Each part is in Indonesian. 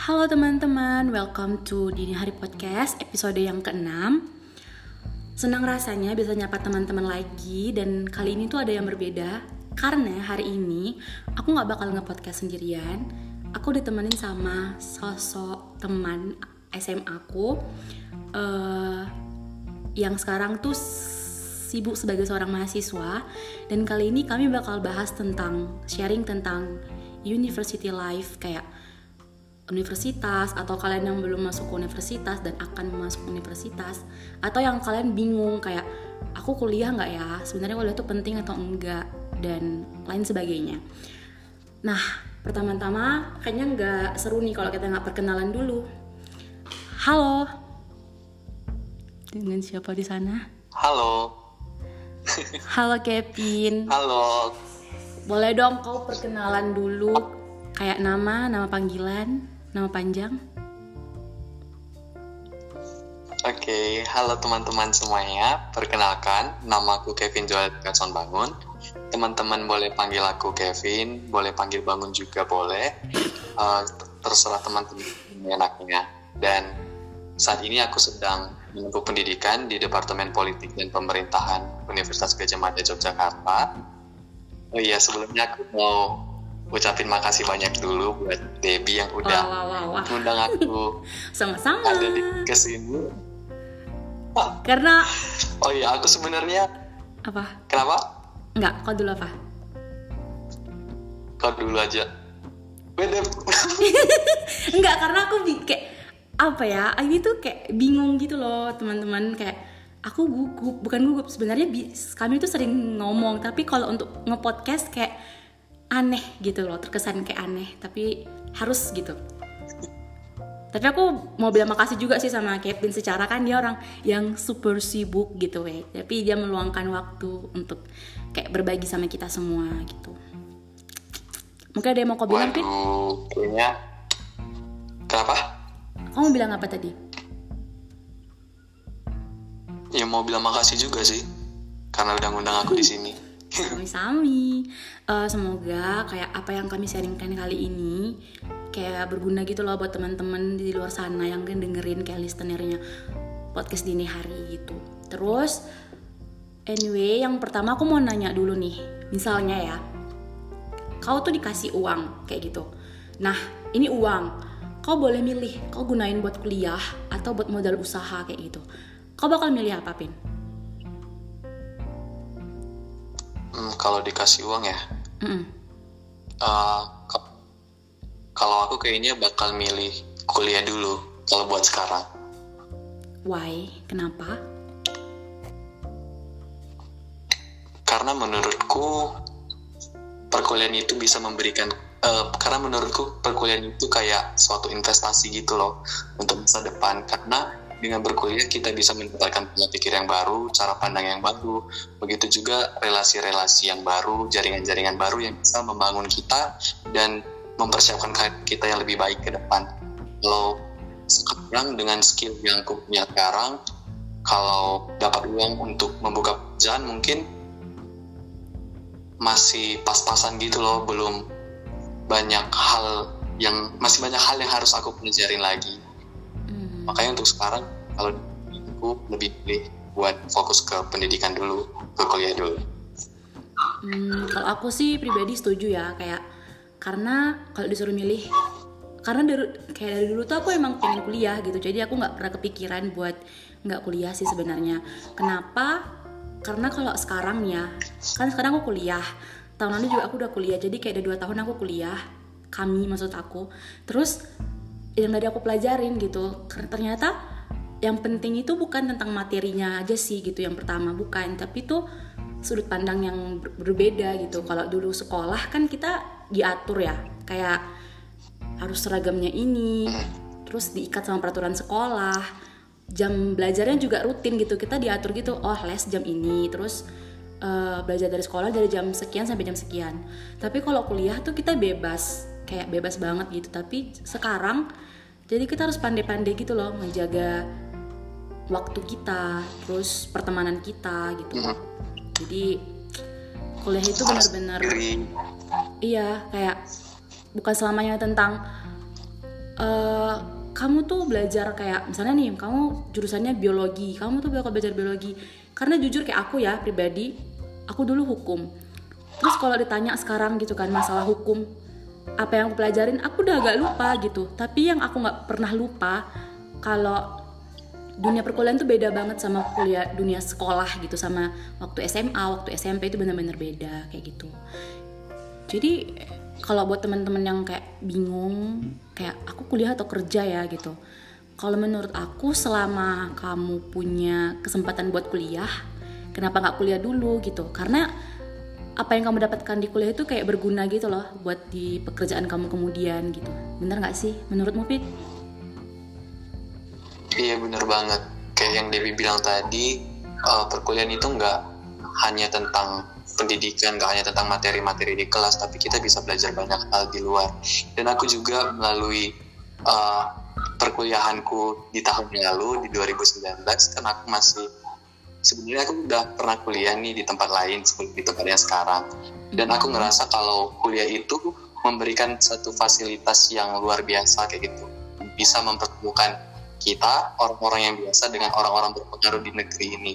Halo teman-teman, welcome to Dini Hari Podcast, episode yang ke-6. Senang rasanya bisa nyapa teman-teman lagi, dan kali ini tuh ada yang berbeda. Karena hari ini aku gak bakal nge-podcast sendirian. Aku ditemenin sama sosok teman SMA aku yang sekarang tuh sibuk sebagai seorang mahasiswa. Dan kali ini kami bakal bahas tentang sharing tentang university life, kayak universitas, atau kalian yang belum masuk universitas dan akan masuk universitas, atau yang kalian bingung kayak aku kuliah nggak ya, sebenarnya kuliah itu penting atau enggak, dan lain sebagainya. Nah, pertama-tama kayaknya nggak seru nih kalau kita nggak perkenalan dulu. Halo, dengan siapa di sana? Halo. Halo Kevin. Halo. Boleh dong kau perkenalan dulu, kayak nama panggilan, nama panjang. Oke, halo teman-teman semuanya. Perkenalkan, nama aku Kevin Joel Sun Bangun. Teman-teman boleh panggil aku Kevin, boleh panggil Bangun juga boleh. Terserah teman-teman enaknya. Dan saat ini aku sedang menempuh pendidikan di Departemen Politik dan Pemerintahan Universitas Gadjah Mada, Yogyakarta. Oh iya, sebelumnya aku mau ucapin makasih banyak dulu buat Debbie yang udah ngundang aku sama-sama ada di kesini. Karena oh iya, aku sebenarnya apa? Kenapa? Enggak, kau dulu apa? Kau dulu aja. Enggak, karena aku kayak apa ya? Ini tuh kayak bingung gitu loh, teman-teman, kayak aku gugup, bukan gugup. Sebenarnya kami tuh sering ngomong, tapi kalau untuk nge-podcast kayak aneh gitu loh, terkesan kayak aneh, tapi harus gitu. Tapi aku mau bilang makasih juga sih sama Kevin, secara kan dia orang yang super sibuk gitu weh, tapi dia meluangkan waktu untuk kayak berbagi sama kita semua gitu. Mungkin ada yang mau kau bilang, Kevin? Kayaknya kenapa? Kamu bilang apa tadi? Ya mau bilang makasih juga sih, karena udah ngundang aku di sini. Sami-sami. Semoga kayak apa yang kami sharingkan kali ini kayak berguna gitu loh buat teman-teman di luar sana yang dengerin kayak listenernya podcast Dini Hari gitu. Terus anyway, yang pertama aku mau nanya dulu nih. Misalnya ya, kau tuh dikasih uang kayak gitu. Nah, ini uang, kau boleh milih, kau gunain buat kuliah atau buat modal usaha kayak gitu. Kau bakal milih apa, Pin? Kalau dikasih uang ya, kalau aku kayaknya bakal milih kuliah dulu kalau buat sekarang. Why? Kenapa? Karena menurutku perkuliahan itu bisa memberikan karena menurutku perkuliahan itu kayak suatu investasi gitu loh untuk masa depan. Karena dengan berkuliah kita bisa mendapatkan pola pikir yang baru, cara pandang yang baru, begitu juga relasi-relasi yang baru, jaringan-jaringan baru yang bisa membangun kita dan mempersiapkan kita yang lebih baik ke depan. Kalau sekarang dengan skill yang aku punya sekarang, kalau dapat uang untuk membuka pekerjaan mungkin masih pas-pasan gitu loh, belum banyak hal yang harus aku pelajarin lagi. Makanya untuk sekarang kalau aku lebih pilih buat fokus ke pendidikan dulu, ke kuliah dulu. Kalau aku sih pribadi setuju ya, kayak karena kalau disuruh milih, karena dari dulu tuh aku emang pengen kuliah gitu, jadi aku nggak pernah kepikiran buat nggak kuliah sih sebenarnya. Kenapa? Karena kalau sekarang ya, kan sekarang aku kuliah, tahun lalu juga aku udah kuliah, jadi kayak ada 2 tahun aku kuliah, terus yang dari aku pelajarin gitu, ternyata yang penting itu bukan tentang materinya aja sih gitu, yang pertama bukan, tapi tuh sudut pandang yang berbeda gitu. Kalau dulu sekolah kan kita diatur ya, kayak harus seragamnya ini, terus diikat sama peraturan sekolah, jam belajarnya juga rutin gitu, kita diatur gitu, oh les jam ini, terus belajar dari sekolah dari jam sekian sampai jam sekian. Tapi kalau kuliah tuh kita bebas, kayak bebas banget gitu. Tapi sekarang jadi kita harus pandai-pandai gitu loh menjaga waktu kita, terus pertemanan kita gitu. Jadi kuliah itu benar-benar, iya, kayak bukan selamanya tentang kamu tuh belajar kayak misalnya nih kamu jurusannya biologi, kamu tuh bakal belajar biologi. Karena jujur kayak aku ya pribadi, aku dulu hukum. Terus kalau ditanya sekarang gitu kan masalah hukum, apa yang aku pelajarin aku udah agak lupa gitu. Tapi yang aku gak pernah lupa kalau dunia perkuliahan tuh beda banget sama kuliah dunia sekolah gitu, sama waktu SMA, waktu SMP itu benar-benar beda kayak gitu. Jadi kalau buat teman-teman yang kayak bingung kayak aku kuliah atau kerja ya gitu, kalau menurut aku selama kamu punya kesempatan buat kuliah, kenapa gak kuliah dulu gitu? Karena apa yang kamu dapatkan di kuliah itu kayak berguna gitu loh buat di pekerjaan kamu kemudian gitu. Bener gak sih menurutmu, Pit? Iya bener banget, kayak yang Debbie bilang tadi, perkuliahan itu gak hanya tentang pendidikan, gak hanya tentang materi-materi di kelas, tapi kita bisa belajar banyak hal di luar. Dan aku juga melalui perkuliahanku di tahun lalu, di 2019, kan aku masih, sebenarnya aku udah pernah kuliah nih di tempat lain sebelum di tempatnya sekarang. Dan aku ngerasa kalau kuliah itu memberikan satu fasilitas yang luar biasa kayak gitu, bisa mempertemukan kita, orang-orang yang biasa dengan orang-orang berpengaruh di negeri ini.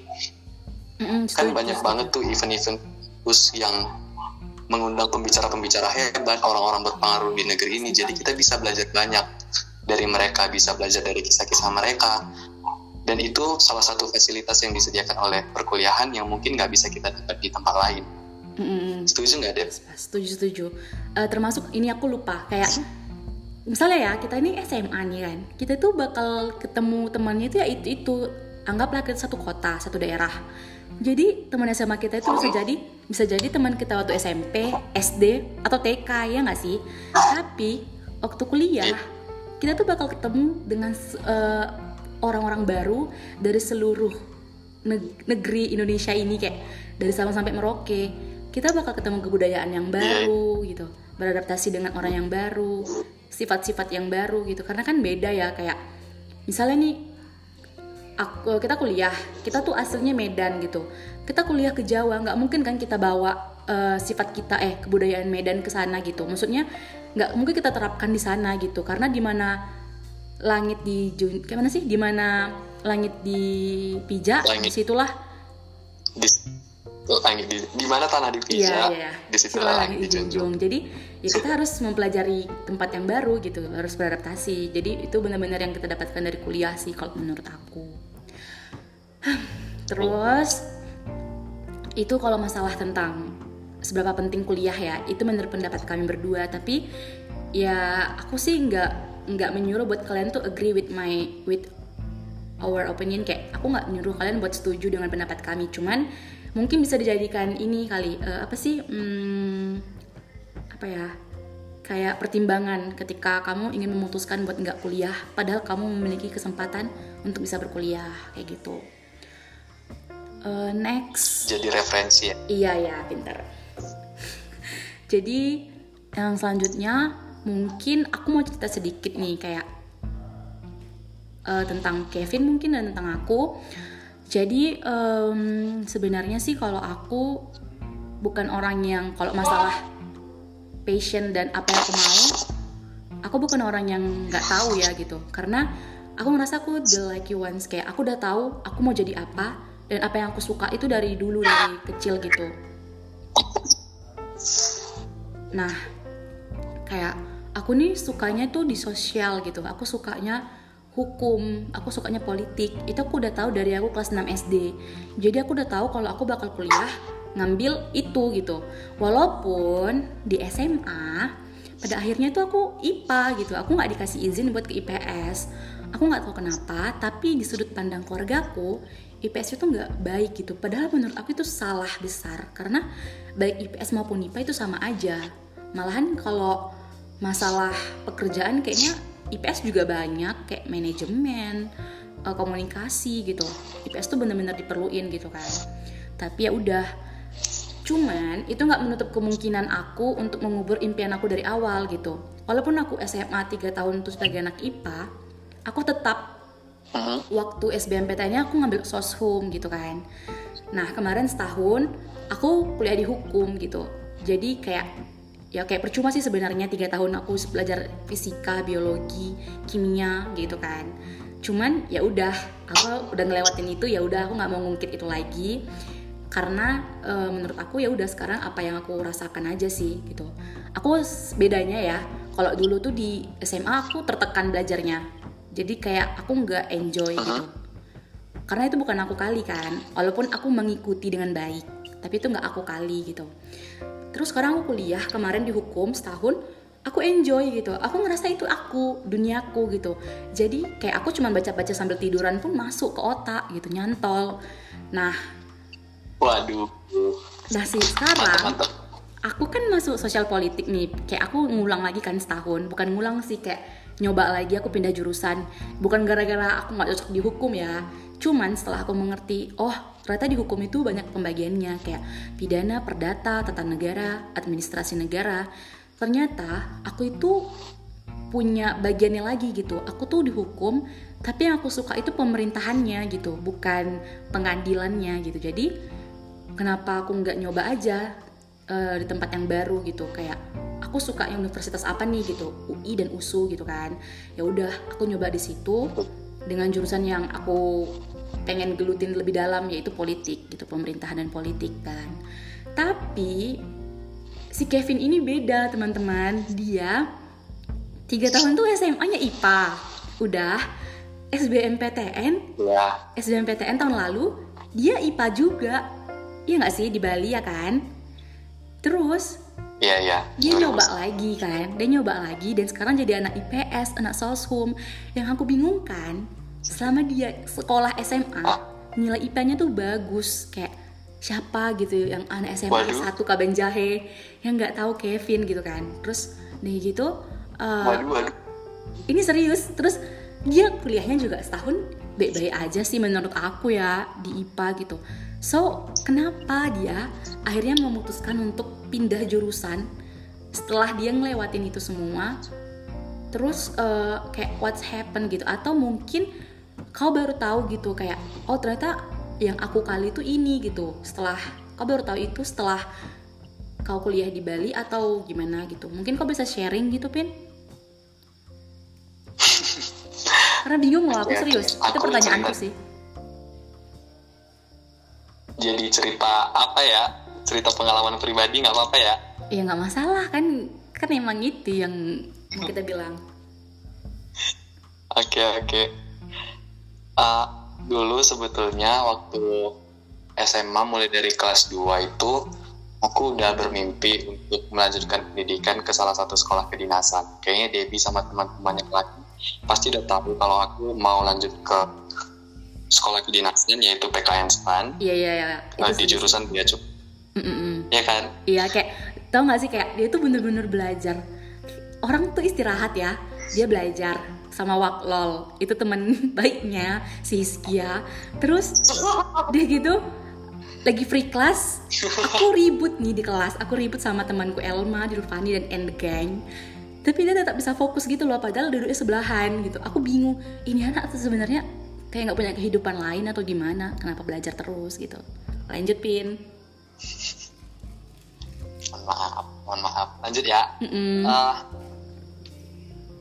Kan banyak banget tuh event-event khusus yang mengundang pembicara-pembicara hebat, orang-orang berpengaruh di negeri ini. Jadi kita bisa belajar banyak dari mereka, bisa belajar dari kisah-kisah mereka. Dan itu salah satu fasilitas yang disediakan oleh perkuliahan yang mungkin nggak bisa kita dapat di tempat lain. Setuju nggak, Deb? Setuju. Termasuk ini aku lupa, kayak misalnya ya kita ini SMA nih kan, kita tuh bakal ketemu temannya itu ya itu anggaplah kita satu kota, satu daerah. Jadi teman SMA kita itu bisa jadi teman kita waktu SMP, SD atau TK, ya nggak sih? Tapi waktu kuliah kita tuh bakal ketemu dengan orang-orang baru dari seluruh negeri Indonesia ini, kayak dari Sabang sampai Merauke. Kita bakal ketemu kebudayaan yang baru gitu, beradaptasi dengan orang yang baru, sifat-sifat yang baru gitu. Karena kan beda ya, kayak misalnya nih kita kuliah, kita tuh aslinya Medan gitu, kita kuliah ke Jawa, nggak mungkin kan kita bawa sifat kita kebudayaan Medan ke sana gitu. Maksudnya nggak mungkin kita terapkan di sana gitu, karena dimana langit dipijak, disitulah di mana tanah dipijak, disitulah langit dijunjung. Jadi ya kita harus mempelajari tempat yang baru gitu, harus beradaptasi. Jadi itu benar-benar yang kita dapatkan dari kuliah sih kalau menurut aku. Terus itu kalau masalah tentang seberapa penting kuliah ya, itu menurut pendapat kami berdua. Tapi ya aku sih nggak menyuruh buat kalian tuh agree with our opinion, kayak aku nggak menyuruh kalian buat setuju dengan pendapat kami. Cuman mungkin bisa dijadikan ini kali, kayak pertimbangan ketika kamu ingin memutuskan buat nggak kuliah, padahal kamu memiliki kesempatan untuk bisa berkuliah, kayak gitu. Next. Jadi referensi ya? Iya, pinter. Jadi yang selanjutnya, mungkin aku mau cerita sedikit nih, kayak tentang Kevin mungkin dan tentang aku. Jadi sebenarnya sih kalau aku bukan orang yang kalau masalah passion dan apa yang aku mau, aku bukan orang yang nggak tahu ya gitu. Karena aku merasa aku the lucky ones, kayak aku udah tahu aku mau jadi apa dan apa yang aku suka itu dari dulu, dari kecil gitu. Nah, kayak aku nih sukanya tuh di sosial gitu. Aku sukanya hukum, aku sukanya politik. Itu aku udah tahu dari aku kelas 6 SD. Jadi aku udah tahu kalau aku bakal kuliah ngambil itu gitu. Walaupun di SMA pada akhirnya tuh aku IPA gitu. Aku enggak dikasih izin buat ke IPS. Aku enggak tahu kenapa, tapi di sudut pandang keluargaku IPS itu enggak baik gitu. Padahal menurut aku itu salah besar, karena baik IPS maupun IPA itu sama aja. Malahan kalau masalah pekerjaan kayaknya IPS juga banyak, kayak manajemen, komunikasi gitu. IPS tuh benar-benar diperluin gitu kan. Tapi ya udah. Cuman itu nggak menutup kemungkinan aku untuk mengubur impian aku dari awal gitu. Walaupun aku SMA 3 tahun tuh sebagai anak IPA, aku tetap waktu SBMPTN-nya aku ngambil soshum gitu kan. Nah kemarin setahun aku kuliah di hukum gitu. Jadi kayak ya kayak percuma sih sebenarnya 3 tahun aku belajar fisika, biologi, kimia gitu kan. Cuman ya udah, aku udah ngelewatin itu, ya udah aku nggak mau ngungkit itu lagi karena menurut aku ya udah sekarang apa yang aku rasakan aja sih gitu. Aku bedanya ya, kalau dulu tuh di SMA aku tertekan belajarnya, jadi kayak aku nggak enjoy gitu karena itu bukan aku kali kan, walaupun aku mengikuti dengan baik tapi itu nggak aku kali gitu. Terus sekarang aku kuliah kemarin di hukum setahun, aku enjoy gitu, aku ngerasa itu aku, duniaku gitu. Jadi kayak aku cuma baca-baca sambil tiduran pun masuk ke otak gitu, nyantol. Nah, waduh. Nah sih sekarang, mantap. Aku kan masuk sosial politik nih, kayak aku ngulang lagi kan setahun, bukan ngulang sih kayak nyoba lagi, aku pindah jurusan. Bukan gara-gara aku nggak cocok di hukum ya, cuman setelah aku mengerti, oh ternyata di hukum itu banyak pembagiannya kayak pidana, perdata, tata negara, administrasi negara. Ternyata aku itu punya bagiannya lagi gitu. Aku tuh dihukum, tapi yang aku suka itu pemerintahannya gitu, bukan pengadilannya gitu. Jadi kenapa aku nggak nyoba aja di tempat yang baru gitu? Kayak aku suka yang universitas apa nih gitu, UI dan USU gitu kan. Ya udah, aku nyoba di situ dengan jurusan yang aku pengen gelutin lebih dalam, yaitu politik gitu, pemerintahan dan politik kan. Tapi si Kevin ini beda teman-teman, dia 3 tahun tuh SMA-nya IPA, udah SBMPTN, ya. SBMPTN tahun lalu, dia IPA juga, iya gak sih, di Bali ya kan? Terus, ya. Dia nyoba lagi kan, dan sekarang jadi anak IPS, anak soshum. Yang aku bingung kan, selama dia sekolah SMA, nilai IPA-nya tuh bagus, kayak siapa gitu yang anak SMA 1 Kaben Jahe yang nggak tahu Kevin gitu kan. Terus nih gitu ini serius. Terus dia kuliahnya juga setahun baik-baik aja sih menurut aku ya di IPA gitu. So kenapa dia akhirnya memutuskan untuk pindah jurusan setelah dia ngelewatin itu semua? Terus kayak what's happen gitu, atau mungkin kau baru tahu gitu kayak oh ternyata yang aku kali itu ini gitu. Setelah kau baru tahu itu setelah kau kuliah di Bali atau gimana gitu. Mungkin kau bisa sharing gitu, Pin? Karena bingung loh, aku serius. Itu pertanyaanku sih. Jadi cerita apa ya? Cerita pengalaman pribadi nggak apa-apa ya? Iya nggak masalah kan, kan emang itu yang kita bilang. Oke. Dulu sebetulnya waktu SMA mulai dari kelas 2 itu aku udah bermimpi untuk melanjutkan pendidikan ke salah satu sekolah kedinasan. Kayaknya Debbie sama teman-temannya lagi pasti udah tahu kalau aku mau lanjut ke sekolah kedinasan, yaitu PKN STAN. Iya. Nah, di jurusan dia cukup. Iya kan? Iya, kayak tau gak sih kayak dia tuh bener-bener belajar. Orang tuh istirahat ya, dia belajar sama Walol, itu temen baiknya si Hiskia. Terus dia gitu lagi free class, aku ribut nih di kelas, aku ribut sama temanku Elma, Dilvani dan End Gang, tapi dia tetap bisa fokus gitu loh, padahal duduknya sebelahan gitu. Aku bingung, ini anak sebenarnya kayak gak punya kehidupan lain atau gimana, kenapa belajar terus gitu. Lanjut Pin. Mohon maaf, lanjut ya.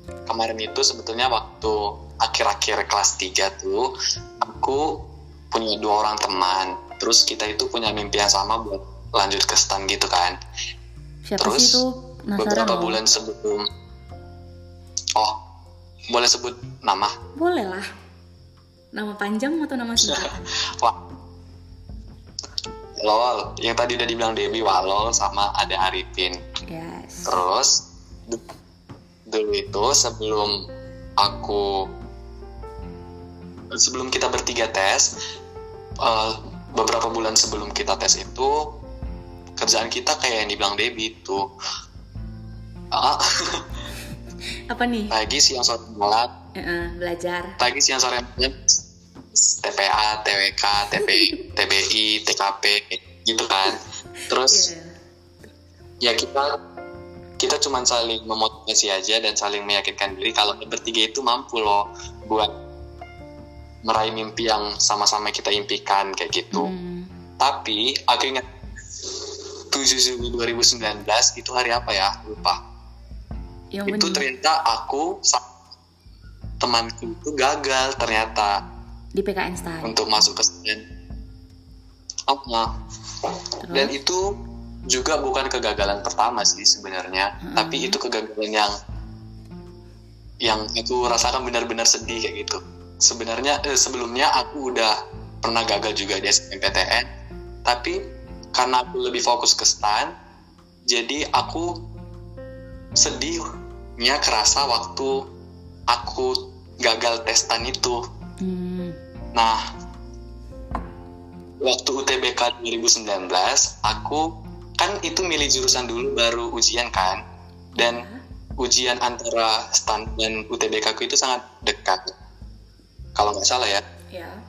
Kemarin itu sebetulnya waktu akhir-akhir kelas 3 tuh aku punya 2 orang teman. Terus kita itu punya mimpi yang sama buat lanjut ke STAN gitu kan. Siapa terus sih itu? Beberapa bulan sebelum boleh sebut nama? Boleh lah. Nama panjang atau nama singkat? Walol, yang tadi udah dibilang Debbie, Walol sama Ade Arifin. Yes. Terus dulu itu sebelum kita bertiga tes, beberapa bulan sebelum kita tes itu kerjaan kita kayak yang dibilang Debbie tuh apa nih? Pagi siang sore malam belajar. Pagi siang sore malam TPA, TWK, TBI, TKP gitu kan. Terus ya kita cuma saling memotivasi aja dan saling meyakinkan diri kalau bertiga itu mampu loh buat meraih mimpi yang sama-sama kita impikan kayak gitu. Tapi aku ingat 7 Juli 2019 itu hari apa ya, lupa. Yang itu bener. Ternyata aku sama temanku itu gagal ternyata di PKN STAN untuk masuk ke STAN. Dan itu juga bukan kegagalan pertama sih sebenarnya, tapi itu kegagalan yang aku rasakan benar-benar sedih kayak gitu. Sebenarnya sebelumnya aku udah pernah gagal juga di SNMPTN, tapi karena aku lebih fokus ke STAN, jadi aku sedihnya kerasa waktu aku gagal tes STAN itu. Nah, waktu UTBK 2019, aku kan itu milih jurusan dulu baru ujian kan, dan ujian antara STAN dan UTBK itu sangat dekat, kalau nggak salah ya.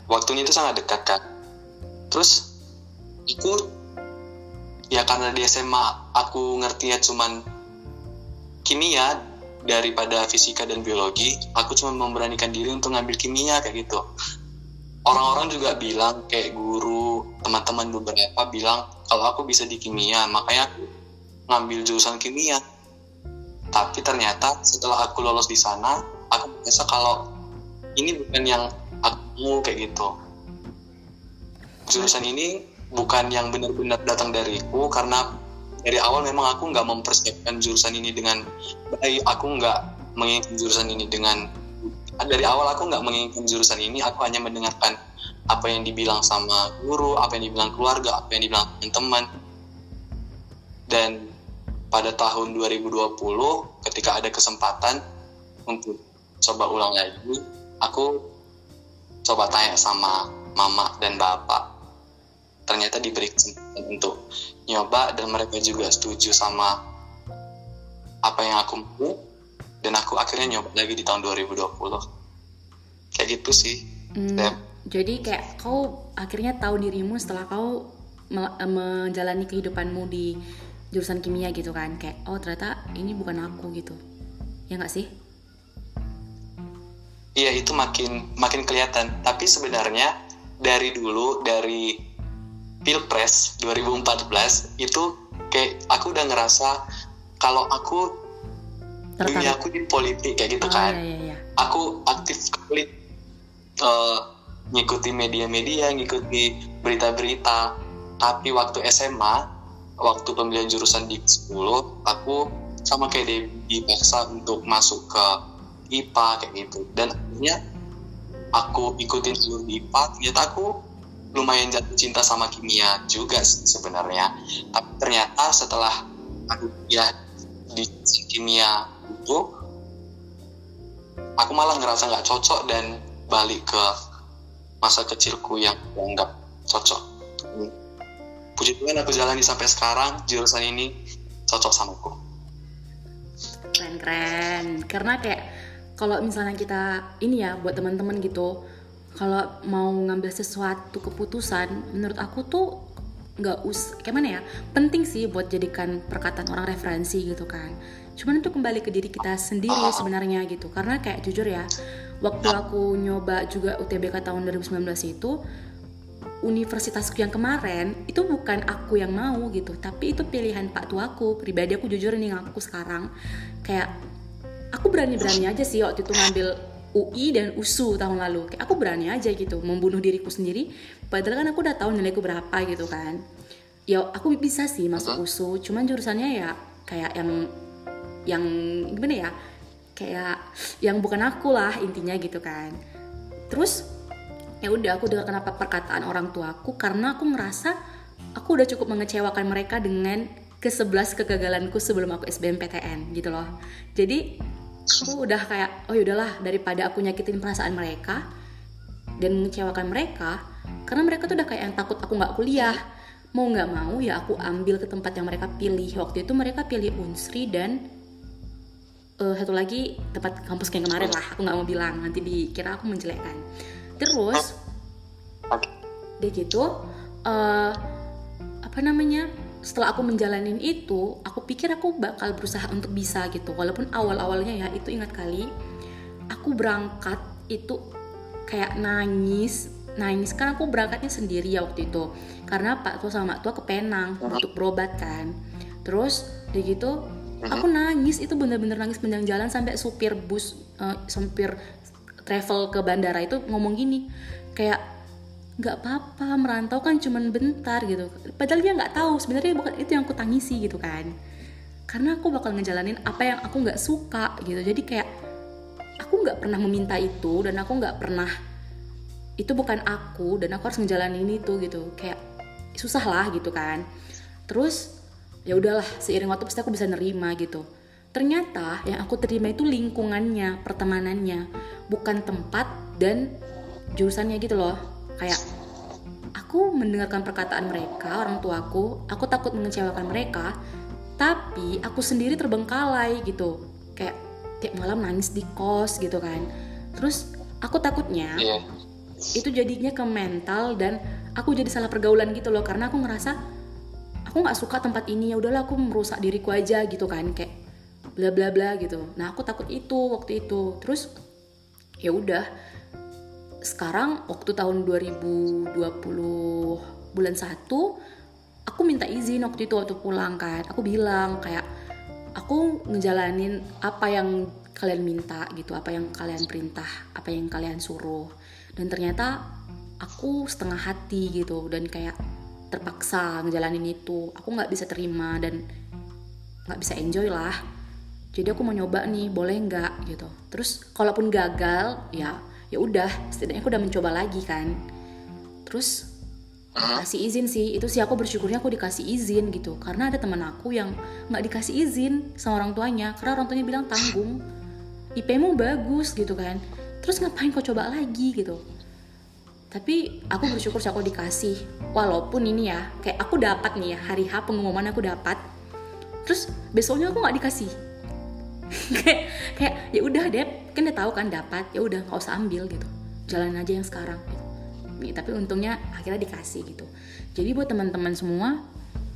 Waktunya itu sangat dekat kan. Terus aku ya karena di SMA aku ngertinya cuman kimia daripada fisika dan biologi, aku cuma memberanikan diri untuk ngambil kimia kayak gitu. Orang-orang juga bilang, kayak guru, teman-teman beberapa bilang kalau aku bisa di kimia, makanya aku ngambil jurusan kimia. Tapi ternyata setelah aku lolos di sana, aku merasa kalau ini bukan yang aku kayak gitu. Jurusan ini bukan yang benar-benar datang dariku, karena dari awal memang aku nggak mempersiapkan jurusan ini dengan baik. Aku nggak menginginkan jurusan ini dengan aku hanya mendengarkan apa yang dibilang sama guru, apa yang dibilang keluarga, apa yang dibilang teman. Dan pada tahun 2020 ketika ada kesempatan untuk coba ulang lagi, aku coba tanya sama mama dan bapak. Ternyata diberi kesempatan untuk nyoba, dan mereka juga setuju sama apa yang aku mau, dan aku akhirnya nyoba lagi di tahun 2020. Kayak gitu sih. Jadi kayak kau akhirnya tahu dirimu setelah kau menjalani kehidupanmu di jurusan kimia gitu kan, kayak oh ternyata ini bukan aku gitu, ya nggak sih? Iya, itu makin kelihatan. Tapi sebenarnya dari dulu, dari Pilpres 2014 itu kayak aku udah ngerasa kalau aku dunia aku di politik kayak gitu kan. Iya. Aku aktif kali ngikuti media-media, ngikuti berita-berita. Tapi waktu SMA, waktu pemilihan jurusan di 10, aku sama kayak dipaksa untuk masuk ke IPA kayak gitu. Dan akhirnya aku ikutin jalur di IPA, ternyata aku lumayan jatuh cinta sama kimia juga sebenarnya. Tapi ternyata setelah aku di kimia itu, aku malah ngerasa nggak cocok dan balik ke masa kecilku yang nggak cocok. Puji Tuhan aku jalani sampai sekarang, jurusan ini cocok sama aku. Keren. Karena kayak kalau misalnya kita ini ya, buat teman-teman gitu, kalau mau ngambil sesuatu keputusan, menurut aku tuh penting sih buat jadikan perkataan orang referensi gitu kan. Cuman itu kembali ke diri kita sendiri sebenarnya gitu. Karena kayak jujur ya, waktu aku nyoba juga UTBK tahun 2019 itu, universitasku yang kemarin itu bukan aku yang mau gitu, tapi itu pilihan Pak Tuaku. Pribadi aku jujur nih ngaku sekarang, kayak aku berani-berani aja sih waktu itu ngambil UI dan USU tahun lalu. Kayak aku berani aja gitu, membunuh diriku sendiri. Padahal kan aku udah tahu nilaiku berapa gitu kan. Ya aku bisa sih masuk USU, cuman jurusannya ya kayak yang gimana ya, kayak yang bukan aku lah intinya gitu kan. Terus ya udah, aku dengar kenapa perkataan orang tuaku, karena aku ngerasa aku udah cukup mengecewakan mereka dengan ke-11 kegagalanku sebelum aku SBMPTN gitu loh. Jadi aku udah kayak, oh yaudahlah, daripada aku nyakitin perasaan mereka dan mengecewakan mereka, karena mereka tuh udah kayak yang takut aku gak kuliah. Mau gak mau ya aku ambil ke tempat yang mereka pilih. Waktu itu mereka pilih Unsri dan satu lagi tempat kampus yang kemarin lah. Aku gak mau bilang, nanti dikira aku menjelekkan. Terus udah gitu setelah aku menjalanin itu, aku pikir aku bakal berusaha untuk bisa gitu. Walaupun awal-awalnya ya, itu ingat kali aku berangkat itu kayak nangis nangis, kan aku berangkatnya sendiri ya waktu itu karena Pak Tua sama Mak Tua ke Penang untuk berobat kan. Terus dia gitu aku nangis, itu bener-bener nangis panjang jalan sampai supir bus supir travel ke bandara itu ngomong gini kayak, nggak apa-apa merantau kan cuman bentar gitu, padahal dia nggak tahu sebenarnya bukan itu yang aku tangisi gitu kan, karena aku bakal ngejalanin apa yang aku nggak suka gitu. Jadi kayak aku nggak pernah meminta itu dan aku nggak pernah, itu bukan aku dan aku harus ngejalanin itu gitu, kayak susah lah gitu kan. Terus ya udahlah, seiring waktu pasti aku bisa nerima gitu. Ternyata yang aku terima itu lingkungannya, pertemanannya, bukan tempat dan jurusannya gitu loh. Kayak aku mendengarkan perkataan mereka, orang tuaku, aku takut mengecewakan mereka, tapi aku sendiri terbengkalai gitu, kayak tiap malam nangis di kos gitu kan. Terus aku takutnya itu jadinya ke mental dan aku jadi salah pergaulan gitu loh, karena aku ngerasa aku nggak suka tempat ini, ya udahlah aku merusak diriku aja gitu kan, kayak bla bla bla gitu. Nah aku takut itu waktu itu. Terus ya udah sekarang waktu tahun 2020 bulan 1 aku minta izin waktu itu waktu pulang kan, aku bilang kayak aku ngejalanin apa yang kalian minta gitu, apa yang kalian perintah, apa yang kalian suruh. Dan ternyata aku setengah hati gitu dan kayak terpaksa ngejalanin itu. Aku gak bisa terima dan gak bisa enjoy lah. Jadi aku mau nyoba nih, boleh gak gitu. Terus kalaupun gagal ya udah, setidaknya aku udah mencoba lagi kan. Terus kasih izin sih, itu sih aku bersyukurnya aku dikasih izin gitu. Karena ada teman aku yang gak dikasih izin sama orang tuanya, karena orang tuanya bilang tanggung, IP-mu bagus gitu kan, terus ngapain kau coba lagi gitu. Tapi aku bersyukur sih aku dikasih, walaupun ini ya kayak aku dapat nih ya, hari H pengumuman aku dapat, terus besoknya aku nggak dikasih. kayak ya udah deh, kan udah tahu kan dapat, ya udah nggak usah ambil gitu, jalan aja yang sekarang gitu. Nih, tapi untungnya akhirnya dikasih gitu. Jadi buat teman-teman semua,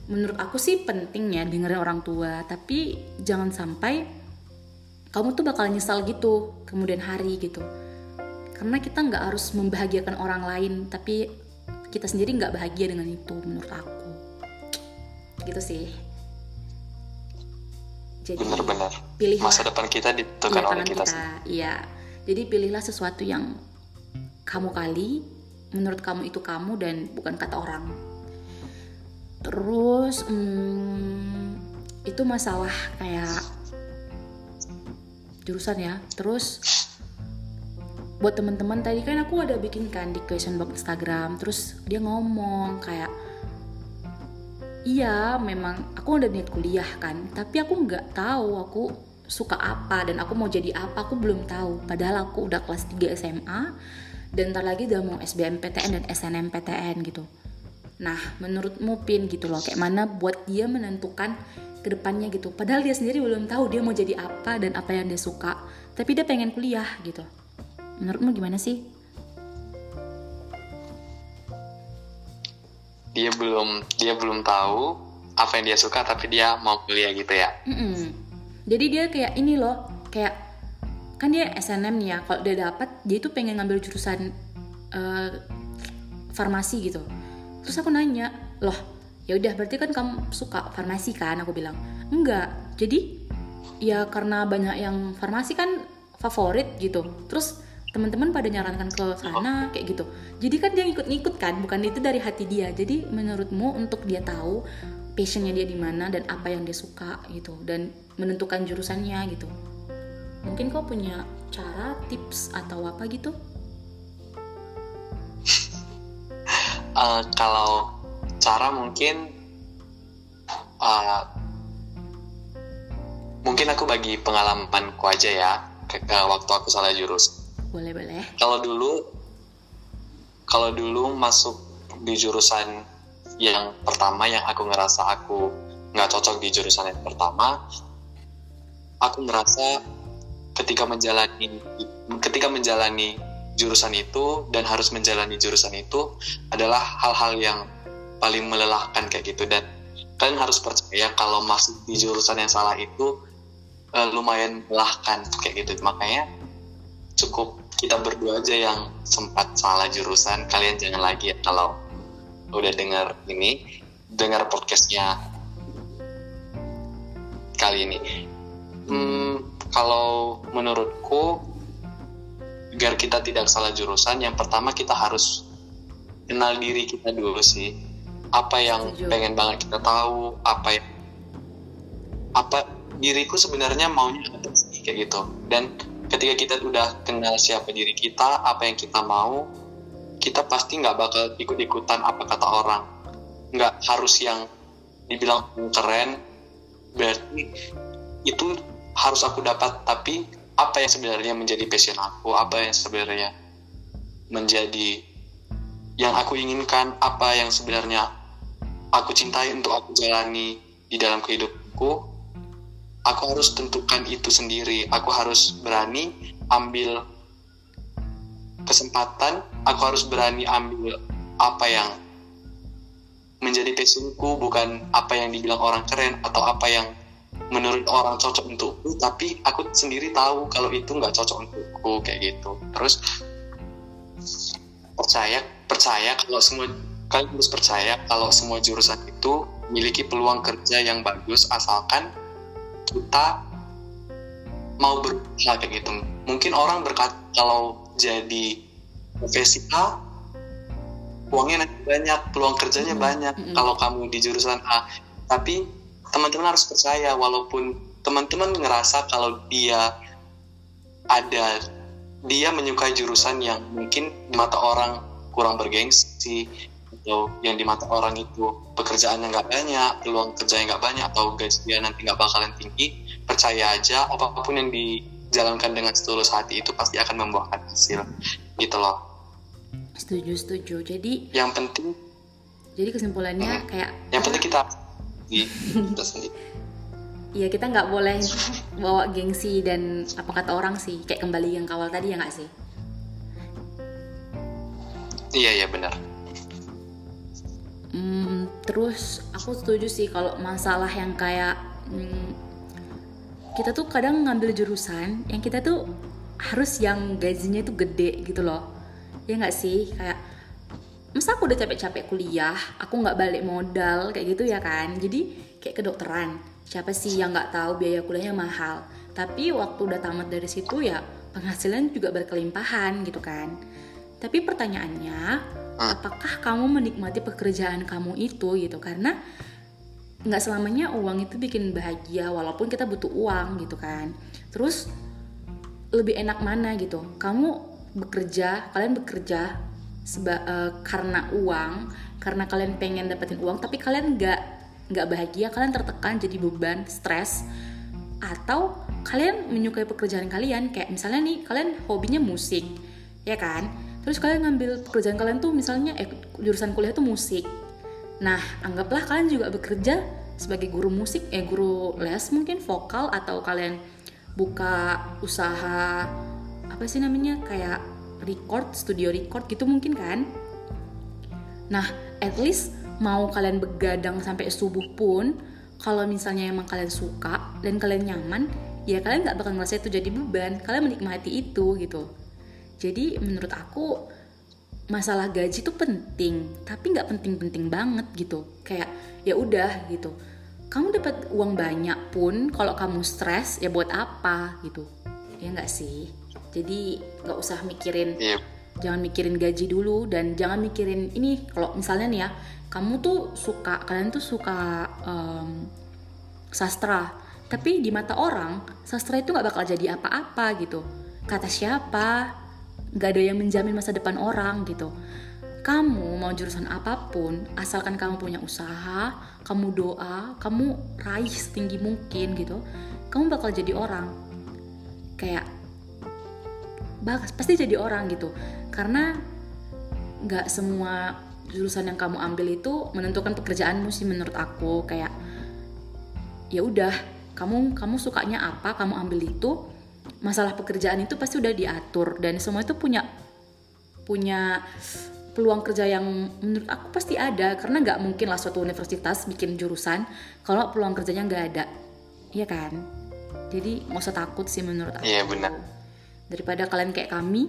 menurut aku sih penting ya dengerin orang tua, tapi jangan sampai kamu tuh bakal nyesal gitu kemudian hari gitu, karena kita nggak harus membahagiakan orang lain tapi kita sendiri nggak bahagia dengan itu, menurut aku gitu sih. Jadi benar-benar masa depan kita ditentukan oleh kita. Iya, jadi pilihlah sesuatu yang kamu kali menurut kamu itu kamu dan bukan kata orang. Terus itu masalah kayak jurusan ya. Terus buat teman-teman tadi kan aku ada bikin kan di question box Instagram, terus dia ngomong kayak, iya memang aku udah niat kuliah kan, tapi aku nggak tahu aku suka apa dan aku mau jadi apa, aku belum tahu. Padahal aku udah kelas 3 SMA dan ntar lagi udah mau SBMPTN dan SNMPTN gitu. Nah menurutmu Pin gitu loh, kayak mana buat dia menentukan ke depannya gitu, padahal dia sendiri belum tahu dia mau jadi apa dan apa yang dia suka, tapi dia pengen kuliah gitu. Menurutmu gimana sih? Dia belum tahu apa yang dia suka tapi dia mau kuliah gitu ya. Jadi dia kayak ini loh, kayak kan dia SNM nih ya, kalau dia dapat dia itu pengen ngambil jurusan farmasi gitu. Terus aku nanya, loh ya udah berarti kan kamu suka farmasi kan, aku bilang. Enggak, jadi ya karena banyak yang farmasi kan favorit gitu, terus teman-teman pada nyarankan ke sana kayak gitu, jadi kan dia ngikut-ngikut kan, bukan itu dari hati dia. Jadi menurutmu untuk dia tahu passionnya dia di mana dan apa yang dia suka gitu dan menentukan jurusannya gitu, mungkin kau punya cara, tips atau apa gitu? Kalau cara mungkin aku bagi pengalamanku aja ya waktu aku salah jurus. Boleh. Kalau dulu masuk di jurusan yang pertama yang aku ngerasa aku nggak cocok di jurusan yang pertama, aku ngerasa ketika menjalani jurusan itu dan harus menjalani jurusan itu adalah hal-hal yang paling melelahkan kayak gitu. Dan kalian harus percaya kalau masuk di jurusan yang salah itu lumayan melelahkan kayak gitu. Makanya cukup kita berdua aja yang sempat salah jurusan. Kalian jangan lagi ya kalau udah dengar ini, dengar podcastnya kali ini. Kalau menurutku, agar kita tidak salah jurusan, yang pertama kita harus kenal diri kita dulu sih. Apa yang pengen banget kita tahu, apa diriku sebenarnya maunya apa sih, kayak gitu. Dan ketika kita udah kenal siapa diri kita, apa yang kita mau, kita pasti nggak bakal ikut-ikutan apa kata orang. Nggak harus yang dibilang keren, berarti itu harus aku dapat, tapi apa yang sebenarnya menjadi passion aku, apa yang sebenarnya menjadi yang aku inginkan, apa yang sebenarnya aku cintai untuk aku jalani di dalam kehidupanku. Aku harus tentukan itu sendiri. Aku harus berani ambil kesempatan. Aku harus berani ambil apa yang menjadi passionku, bukan apa yang dibilang orang keren atau apa yang menurut orang cocok untukku, tapi aku sendiri tahu kalau itu nggak cocok untukku, kayak gitu. Terus percaya kalau semua, kalian harus percaya kalau semua jurusan itu memiliki peluang kerja yang bagus asalkan kita mau berusaha, kayak gitu. Mungkin orang berkata kalau jadi profesi A uangnya nanti banyak, peluang kerjanya banyak kalau kamu di jurusan A, tapi teman-teman harus percaya walaupun teman-teman ngerasa kalau dia menyukai jurusan yang mungkin di mata orang kurang bergengsi, atau yang di mata orang itu pekerjaannya nggak banyak, peluang kerjanya nggak banyak, atau gaji dia nanti nggak bakalan tinggi, percaya aja apapun yang dijalankan dengan setulus hati itu pasti akan membuahkan hasil, gitu loh. Setuju. Jadi yang penting, jadi kesimpulannya kayak yang penting kita sendiri. Iya, kita nggak boleh bawa gengsi dan apa kata orang sih, kayak kembali yang awal tadi, ya nggak sih? Iya benar. Terus aku setuju sih kalau masalah yang kayak kita tuh kadang ngambil jurusan yang kita tuh harus yang gajinya tuh gede gitu loh, ya nggak sih? Kayak masa aku udah capek-capek kuliah aku nggak balik modal, kayak gitu ya kan. Jadi kayak kedokteran, siapa sih yang nggak tahu biaya kuliahnya mahal, tapi waktu udah tamat dari situ ya penghasilan juga berkelimpahan gitu kan. Tapi pertanyaannya, apakah kamu menikmati pekerjaan kamu itu gitu? Karena nggak selamanya uang itu bikin bahagia, walaupun kita butuh uang gitu kan. Terus lebih enak mana gitu? Kalian bekerja karena uang, karena kalian pengen dapetin uang, tapi kalian nggak bahagia, kalian tertekan jadi beban, stres. Atau kalian menyukai pekerjaan kalian, kayak misalnya nih kalian hobinya musik, ya kan? Terus kalian ngambil pekerjaan kalian tuh misalnya jurusan kuliah tuh musik. Nah, anggaplah kalian juga bekerja sebagai guru musik, guru les mungkin vokal, atau kalian buka usaha apa sih namanya, kayak studio record gitu mungkin kan. Nah, at least mau kalian begadang sampai subuh pun, kalau misalnya emang kalian suka dan kalian nyaman, ya kalian gak bakal ngerasa itu jadi beban, kalian menikmati itu gitu. Jadi menurut aku masalah gaji tuh penting, tapi nggak penting-penting banget gitu. Kayak ya udah gitu. Kamu dapat uang banyak pun kalau kamu stres ya buat apa gitu? Ya nggak sih. Jadi nggak usah mikirin, jangan mikirin gaji dulu, dan jangan mikirin ini. Kalau misalnya nih ya, kalian tuh suka sastra, tapi di mata orang sastra itu nggak bakal jadi apa-apa gitu. Kata siapa? Gak ada yang menjamin masa depan orang gitu. Kamu mau jurusan apapun, asalkan kamu punya usaha, kamu doa, kamu raih setinggi mungkin gitu, kamu bakal jadi orang. Kayak pasti jadi orang gitu. Karena gak semua jurusan yang kamu ambil itu menentukan pekerjaanmu sih menurut aku. Kayak ya udah, kamu sukanya apa, kamu ambil itu. Masalah pekerjaan itu pasti udah diatur, dan semua itu punya peluang kerja yang menurut aku pasti ada, karena nggak mungkin lah suatu universitas bikin jurusan kalau peluang kerjanya nggak ada, iya kan? Jadi nggak usah takut sih menurut aku. Iya benar. Daripada kalian kayak kami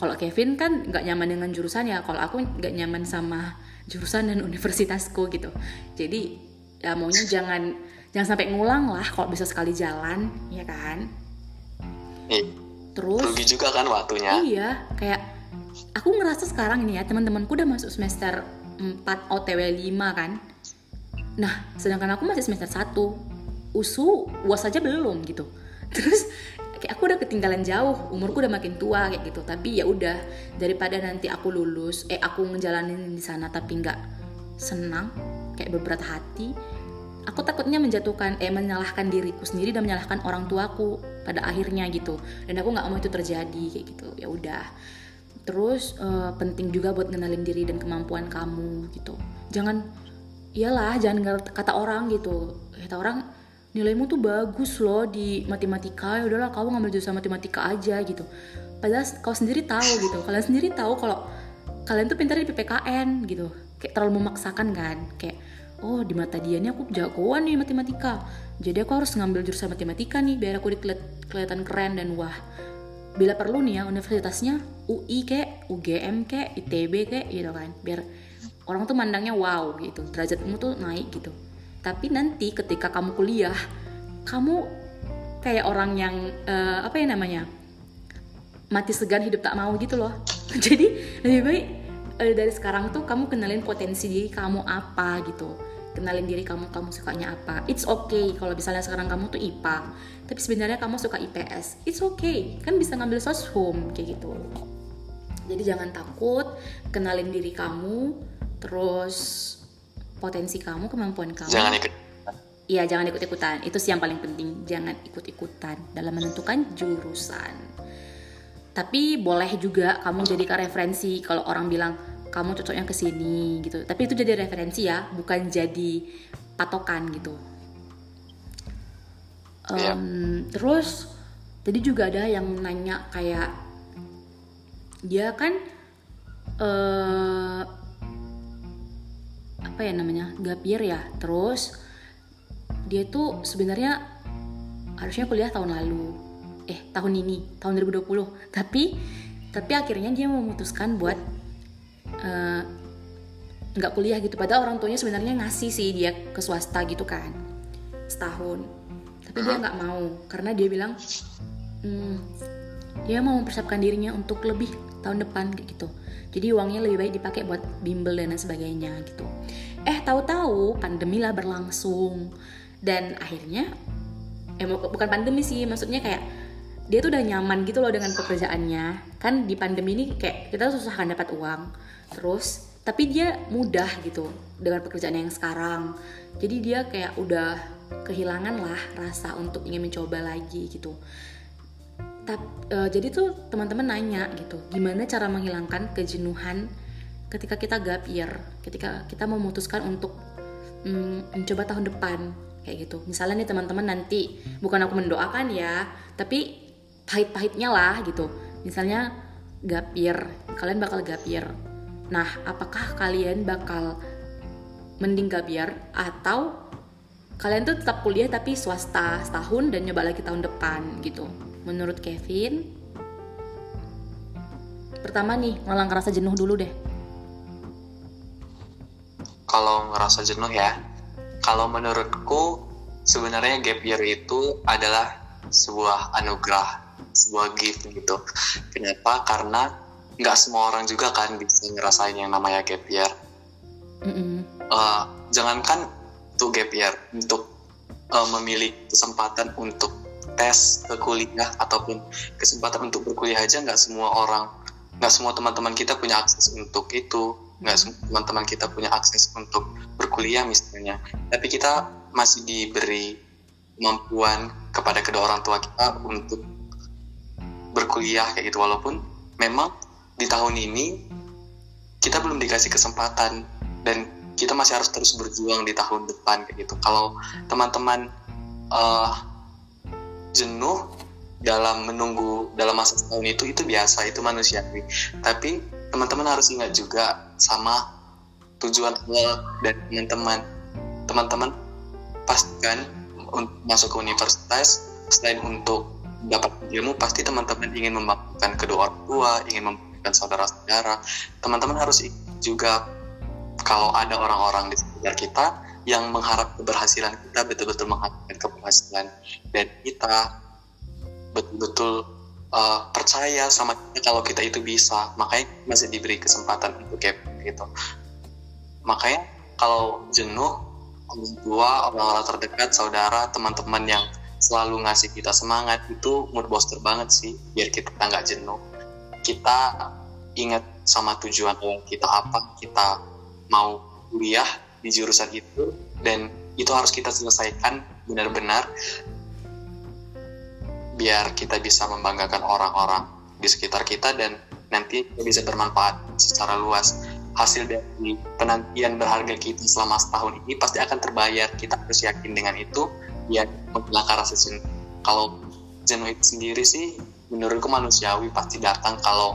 Kalau Kevin kan nggak nyaman dengan jurusannya, kalau aku nggak nyaman sama jurusan dan universitasku gitu. Jadi ya maunya jangan sampai ngulang lah, kalau bisa sekali jalan, ya kan? Terus rugi juga kan waktunya. Iya, kayak aku ngerasa sekarang nih ya, teman-temanku udah masuk semester 4 OTW 5 kan. Nah, sedangkan aku masih semester 1. USU, UAS aja belum gitu. Terus kayak aku udah ketinggalan jauh, umurku udah makin tua kayak gitu. Tapi ya udah, daripada nanti aku lulus, aku ngejalanin di sana tapi nggak senang, kayak berberat hati, aku takutnya menjatuhkan, menyalahkan diriku sendiri dan menyalahkan orang tuaku pada akhirnya gitu. Dan aku nggak mau itu terjadi kayak gitu. Ya udah. Terus penting juga buat ngenalin diri dan kemampuan kamu gitu. Jangan kata orang gitu. Kata orang, nilaimu tuh bagus loh di matematika, ya udahlah kamu ngambil jurusan matematika aja gitu. Padahal kalian sendiri tahu kalau kalian tuh pintar di PPKN gitu. Kayak terlalu memaksakan kan, kayak oh di mata dia nih aku jagoan nih matematika, jadi aku harus ngambil jurusan matematika nih biar aku kelihatan keren dan wah. Bila perlu nih ya universitasnya UI kek, UGM kek, ITB kek gitu kan, biar orang tuh mandangnya wow gitu, derajatmu tuh naik gitu. Tapi nanti ketika kamu kuliah, kamu kayak orang yang mati segan hidup tak mau gitu loh. Jadi lebih baik dari sekarang tuh kamu kenalin potensi diri kamu apa gitu. Kenalin diri kamu sukanya apa. It's okay kalau misalnya sekarang kamu tuh IPA, tapi sebenarnya kamu suka IPS. It's okay, kan bisa ngambil soshum kayak gitu. Jadi jangan takut, kenalin diri kamu, terus potensi kamu, kemampuan kamu. Jangan ikut-ikutan. Itu sih yang paling penting, jangan ikut-ikutan dalam menentukan jurusan. Tapi boleh juga kamu jadikan referensi kalau orang bilang kamu cocoknya ke sini gitu. Tapi itu jadi referensi ya, bukan jadi patokan gitu. Terus tadi juga ada yang nanya kayak dia kan gap year ya, terus dia tuh sebenarnya harusnya kuliah tahun 2020, tapi akhirnya dia memutuskan buat gak kuliah gitu, padahal orang tuanya sebenarnya ngasih sih dia ke swasta gitu kan setahun, tapi dia gak mau karena dia bilang dia mau mempersiapkan dirinya untuk lebih tahun depan kayak gitu. Jadi uangnya lebih baik dipakai buat bimbel dan sebagainya gitu. Tahu-tahu pandemi lah berlangsung. Dan akhirnya bukan pandemi sih, maksudnya kayak dia tuh udah nyaman gitu loh dengan pekerjaannya. Kan di pandemi ini kayak kita susah kan dapat uang. Terus tapi dia mudah gitu dengan pekerjaan yang sekarang. Jadi dia kayak udah kehilangan lah rasa untuk ingin mencoba lagi gitu. Jadi tuh teman-teman nanya gitu, gimana cara menghilangkan kejenuhan ketika kita gap year, ketika kita memutuskan untuk mencoba tahun depan kayak gitu. Misalnya nih teman-teman nanti, bukan aku mendoakan ya, tapi pahit-pahitnya lah gitu. Misalnya gap year, kalian bakal gap year. Nah, apakah kalian bakal mending gap year atau kalian tuh tetap kuliah tapi swasta setahun dan nyoba lagi tahun depan gitu? Menurut Kevin, pertama nih, ngulang rasa jenuh dulu deh. Kalau ngerasa jenuh ya, kalau menurutku sebenarnya gap year itu adalah sebuah anugerah, sebuah gift gitu. Kenapa? Karena nggak semua orang juga kan bisa ngerasain yang namanya gap year. Jangankan untuk gap year, untuk memilih kesempatan untuk tes ke kuliah ataupun kesempatan untuk berkuliah aja nggak semua teman-teman kita punya akses untuk itu, nggak semua teman-teman kita punya akses untuk berkuliah misalnya, tapi kita masih diberi kemampuan kepada kedua orang tua kita untuk berkuliah kayak gitu, walaupun memang di tahun ini kita belum dikasih kesempatan dan kita masih harus terus berjuang di tahun depan kayak gitu. Kalau teman-teman jenuh dalam menunggu dalam masa setahun itu biasa, itu manusiawi. Tapi teman-teman harus ingat juga sama tujuan awal dan teman-teman pastikan untuk masuk ke universitas selain untuk mendapatkan ilmu, pasti teman-teman ingin membanggakan kedua orang tua, ingin membanggakan saudara-saudara. Teman-teman harus juga kalau ada orang-orang di sekitar kita yang mengharap keberhasilan kita, betul-betul mengharapkan keberhasilan, dan kita betul-betul percaya sama kita kalau kita itu bisa. Makanya masih diberi kesempatan untuk gap gitu. Makanya kalau jenuh, orang tua, orang-orang terdekat, saudara, teman-teman yang selalu ngasih kita semangat, itu mood booster banget sih, biar kita nggak jenuh. Kita ingat sama tujuan kita, apa kita mau kuliah di jurusan itu, dan itu harus kita selesaikan benar-benar biar kita bisa membanggakan orang-orang di sekitar kita, dan nanti kita bisa bermanfaat secara luas. Hasil dari penantian berharga kita selama setahun ini pasti akan terbayar. Kita harus yakin dengan itu, ya, menghilangkan rasa jenuh. Kalau jenuh itu sendiri sih menurutku manusiawi, pasti datang. Kalau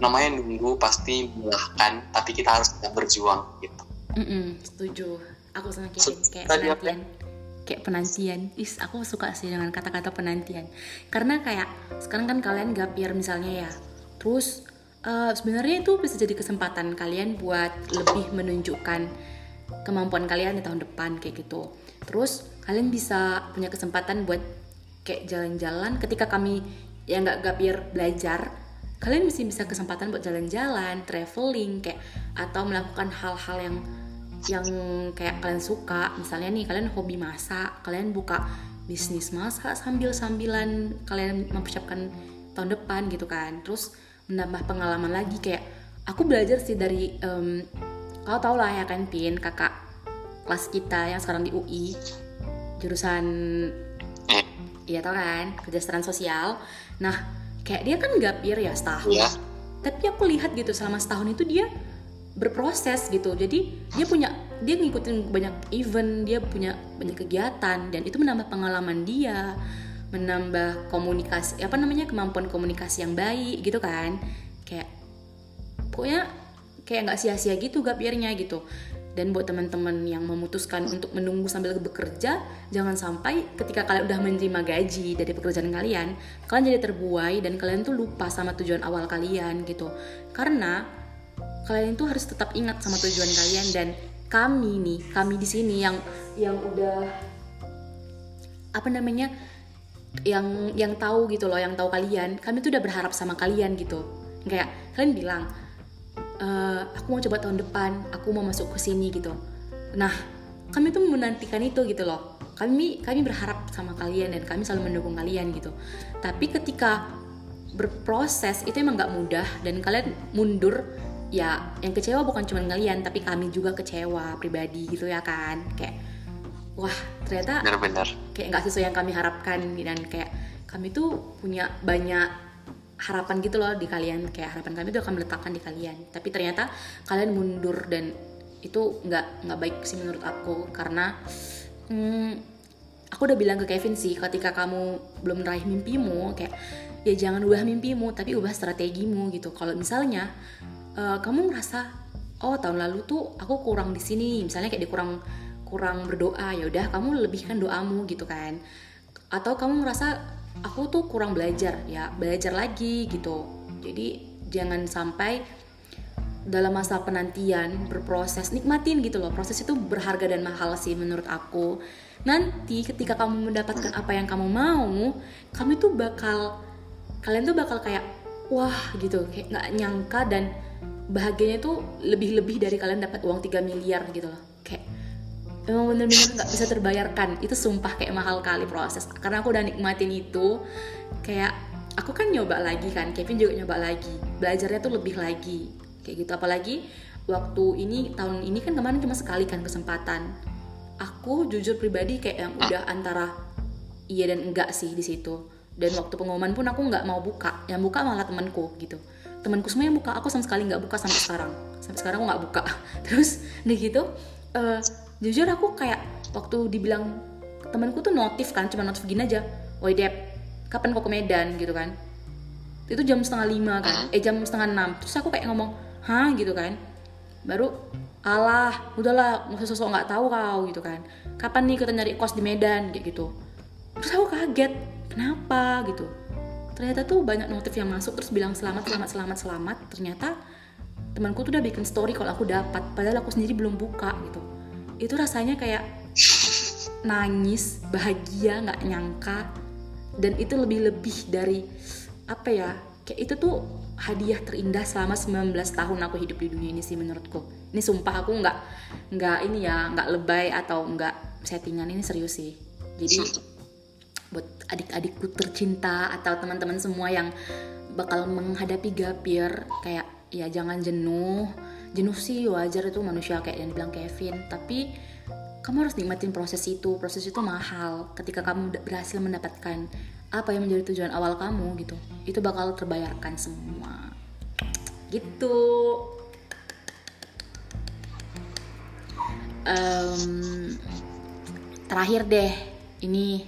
namanya nunggu pasti melelahkan, tapi kita harus tetap berjuang gitu. Setuju. Aku sama kayak penantian. Kayak penantian, aku suka sih dengan kata-kata penantian. Karena kayak sekarang kan kalian gap year misalnya ya, terus sebenarnya itu bisa jadi kesempatan kalian buat lebih menunjukkan kemampuan kalian di tahun depan kayak gitu. Terus kalian bisa punya kesempatan buat kayak jalan-jalan. Ketika kami yang nggak gap year belajar, kalian mesti bisa kesempatan buat jalan-jalan, traveling kayak, atau melakukan hal-hal yang kayak kalian suka. Misalnya nih kalian hobi masak, kalian buka bisnis masak sambil-sambilan kalian mempersiapkan tahun depan gitu kan. Terus menambah pengalaman lagi. Kayak aku belajar sih dari kau tau lah ya kan Pin, kakak kelas kita yang sekarang di UI jurusan ya tau kan, kesejahteraan sosial. Nah kayak dia kan gap year ya setahun ya. Tapi aku lihat gitu selama setahun itu dia berproses gitu. Jadi dia ngikutin banyak event, dia punya banyak kegiatan, dan itu menambah pengalaman dia, menambah komunikasi, kemampuan komunikasi yang baik gitu kan. Kayak pokoknya kayak gak sia-sia gitu gap year-nya gitu. Dan buat teman-teman yang memutuskan untuk menunggu sambil bekerja, jangan sampai ketika kalian udah menerima gaji dari pekerjaan kalian, kalian jadi terbuai dan kalian tuh lupa sama tujuan awal kalian gitu. Karena kalian tuh harus tetap ingat sama tujuan kalian. Dan kami di sini yang udah yang tahu gitu loh, yang tahu kalian, kami tuh udah berharap sama kalian gitu. Kayak kalian bilang, aku mau coba tahun depan, aku mau masuk ke sini gitu. Nah, kami tuh menantikan itu gitu loh. Kami berharap sama kalian dan kami selalu mendukung kalian gitu. Tapi ketika berproses itu emang nggak mudah, dan kalian mundur, ya yang kecewa bukan cuma kalian, tapi kami juga kecewa pribadi gitu ya kan. Kayak wah ternyata bener. Kayak gak sesuai yang kami harapkan. Dan kayak kami tuh punya banyak harapan gitu loh di kalian. Kayak harapan kami tuh akan meletakkan di kalian, tapi ternyata kalian mundur, dan itu gak baik sih menurut aku. Karena aku udah bilang ke Kevin sih, ketika kamu belum meraih mimpimu, kayak ya jangan ubah mimpimu, tapi ubah strategimu gitu. Kalau misalnya kamu merasa oh tahun lalu tuh aku kurang di sini, misalnya kayak kurang berdoa, ya udah kamu lebihkan doamu gitu kan. Atau kamu merasa aku tuh kurang belajar, ya belajar lagi gitu. Jadi jangan sampai dalam masa penantian berproses, nikmatin gitu loh. Proses itu berharga dan mahal sih menurut aku. Nanti ketika kamu mendapatkan apa yang kamu mau, kalian tuh bakal kayak wah gitu, kayak nggak nyangka, dan bahagianya tuh lebih-lebih dari kalian dapat uang 3 miliar gitu loh. Kayak emang bener-bener gak bisa terbayarkan. Itu sumpah kayak mahal kali proses. Karena aku udah nikmatin itu. Kayak aku kan nyoba lagi kan, Kevin juga nyoba lagi, belajarnya tuh lebih lagi kayak gitu. Apalagi waktu ini, tahun ini kan kemarin cuma sekali kan kesempatan. Aku jujur pribadi kayak yang udah antara iya dan enggak sih di situ. Dan waktu pengumuman pun aku gak mau buka, yang buka malah temanku gitu. Temanku semua yang buka, aku sama sekali gak buka sampai sekarang. Sampai sekarang aku gak buka. Terus udah gitu jujur aku kayak waktu dibilang temanku tuh notif kan, cuma notif gini aja, woi Dep, kapan kau ke Medan gitu kan. Itu jam 4:30 kan, jam 5:30. Terus aku kayak ngomong, hah gitu kan. Baru, alah udahlah, gak usah sosok gak tahu kau gitu kan. Kapan nih kita nyari kos di Medan kayak gitu. Terus aku kaget, kenapa gitu. ternyata tuh banyak notif yang masuk, terus bilang selamat. Ternyata temanku tuh udah bikin story kalau aku dapat, padahal aku sendiri belum buka gitu. Itu rasanya kayak nangis, bahagia, nggak nyangka. Dan itu lebih-lebih dari apa ya, kayak itu tuh hadiah terindah selama 19 tahun aku hidup di dunia ini sih menurutku. Ini sumpah aku nggak lebay atau nggak settingan, ini serius sih. Jadi buat adik-adikku tercinta atau teman-teman semua yang bakal menghadapi gap year, kayak ya jangan jenuh sih, wajar itu manusia kayak yang bilang Kevin, tapi kamu harus nikmatin proses itu mahal. Ketika kamu berhasil mendapatkan apa yang menjadi tujuan awal kamu gitu, itu bakal terbayarkan semua gitu. Terakhir deh ini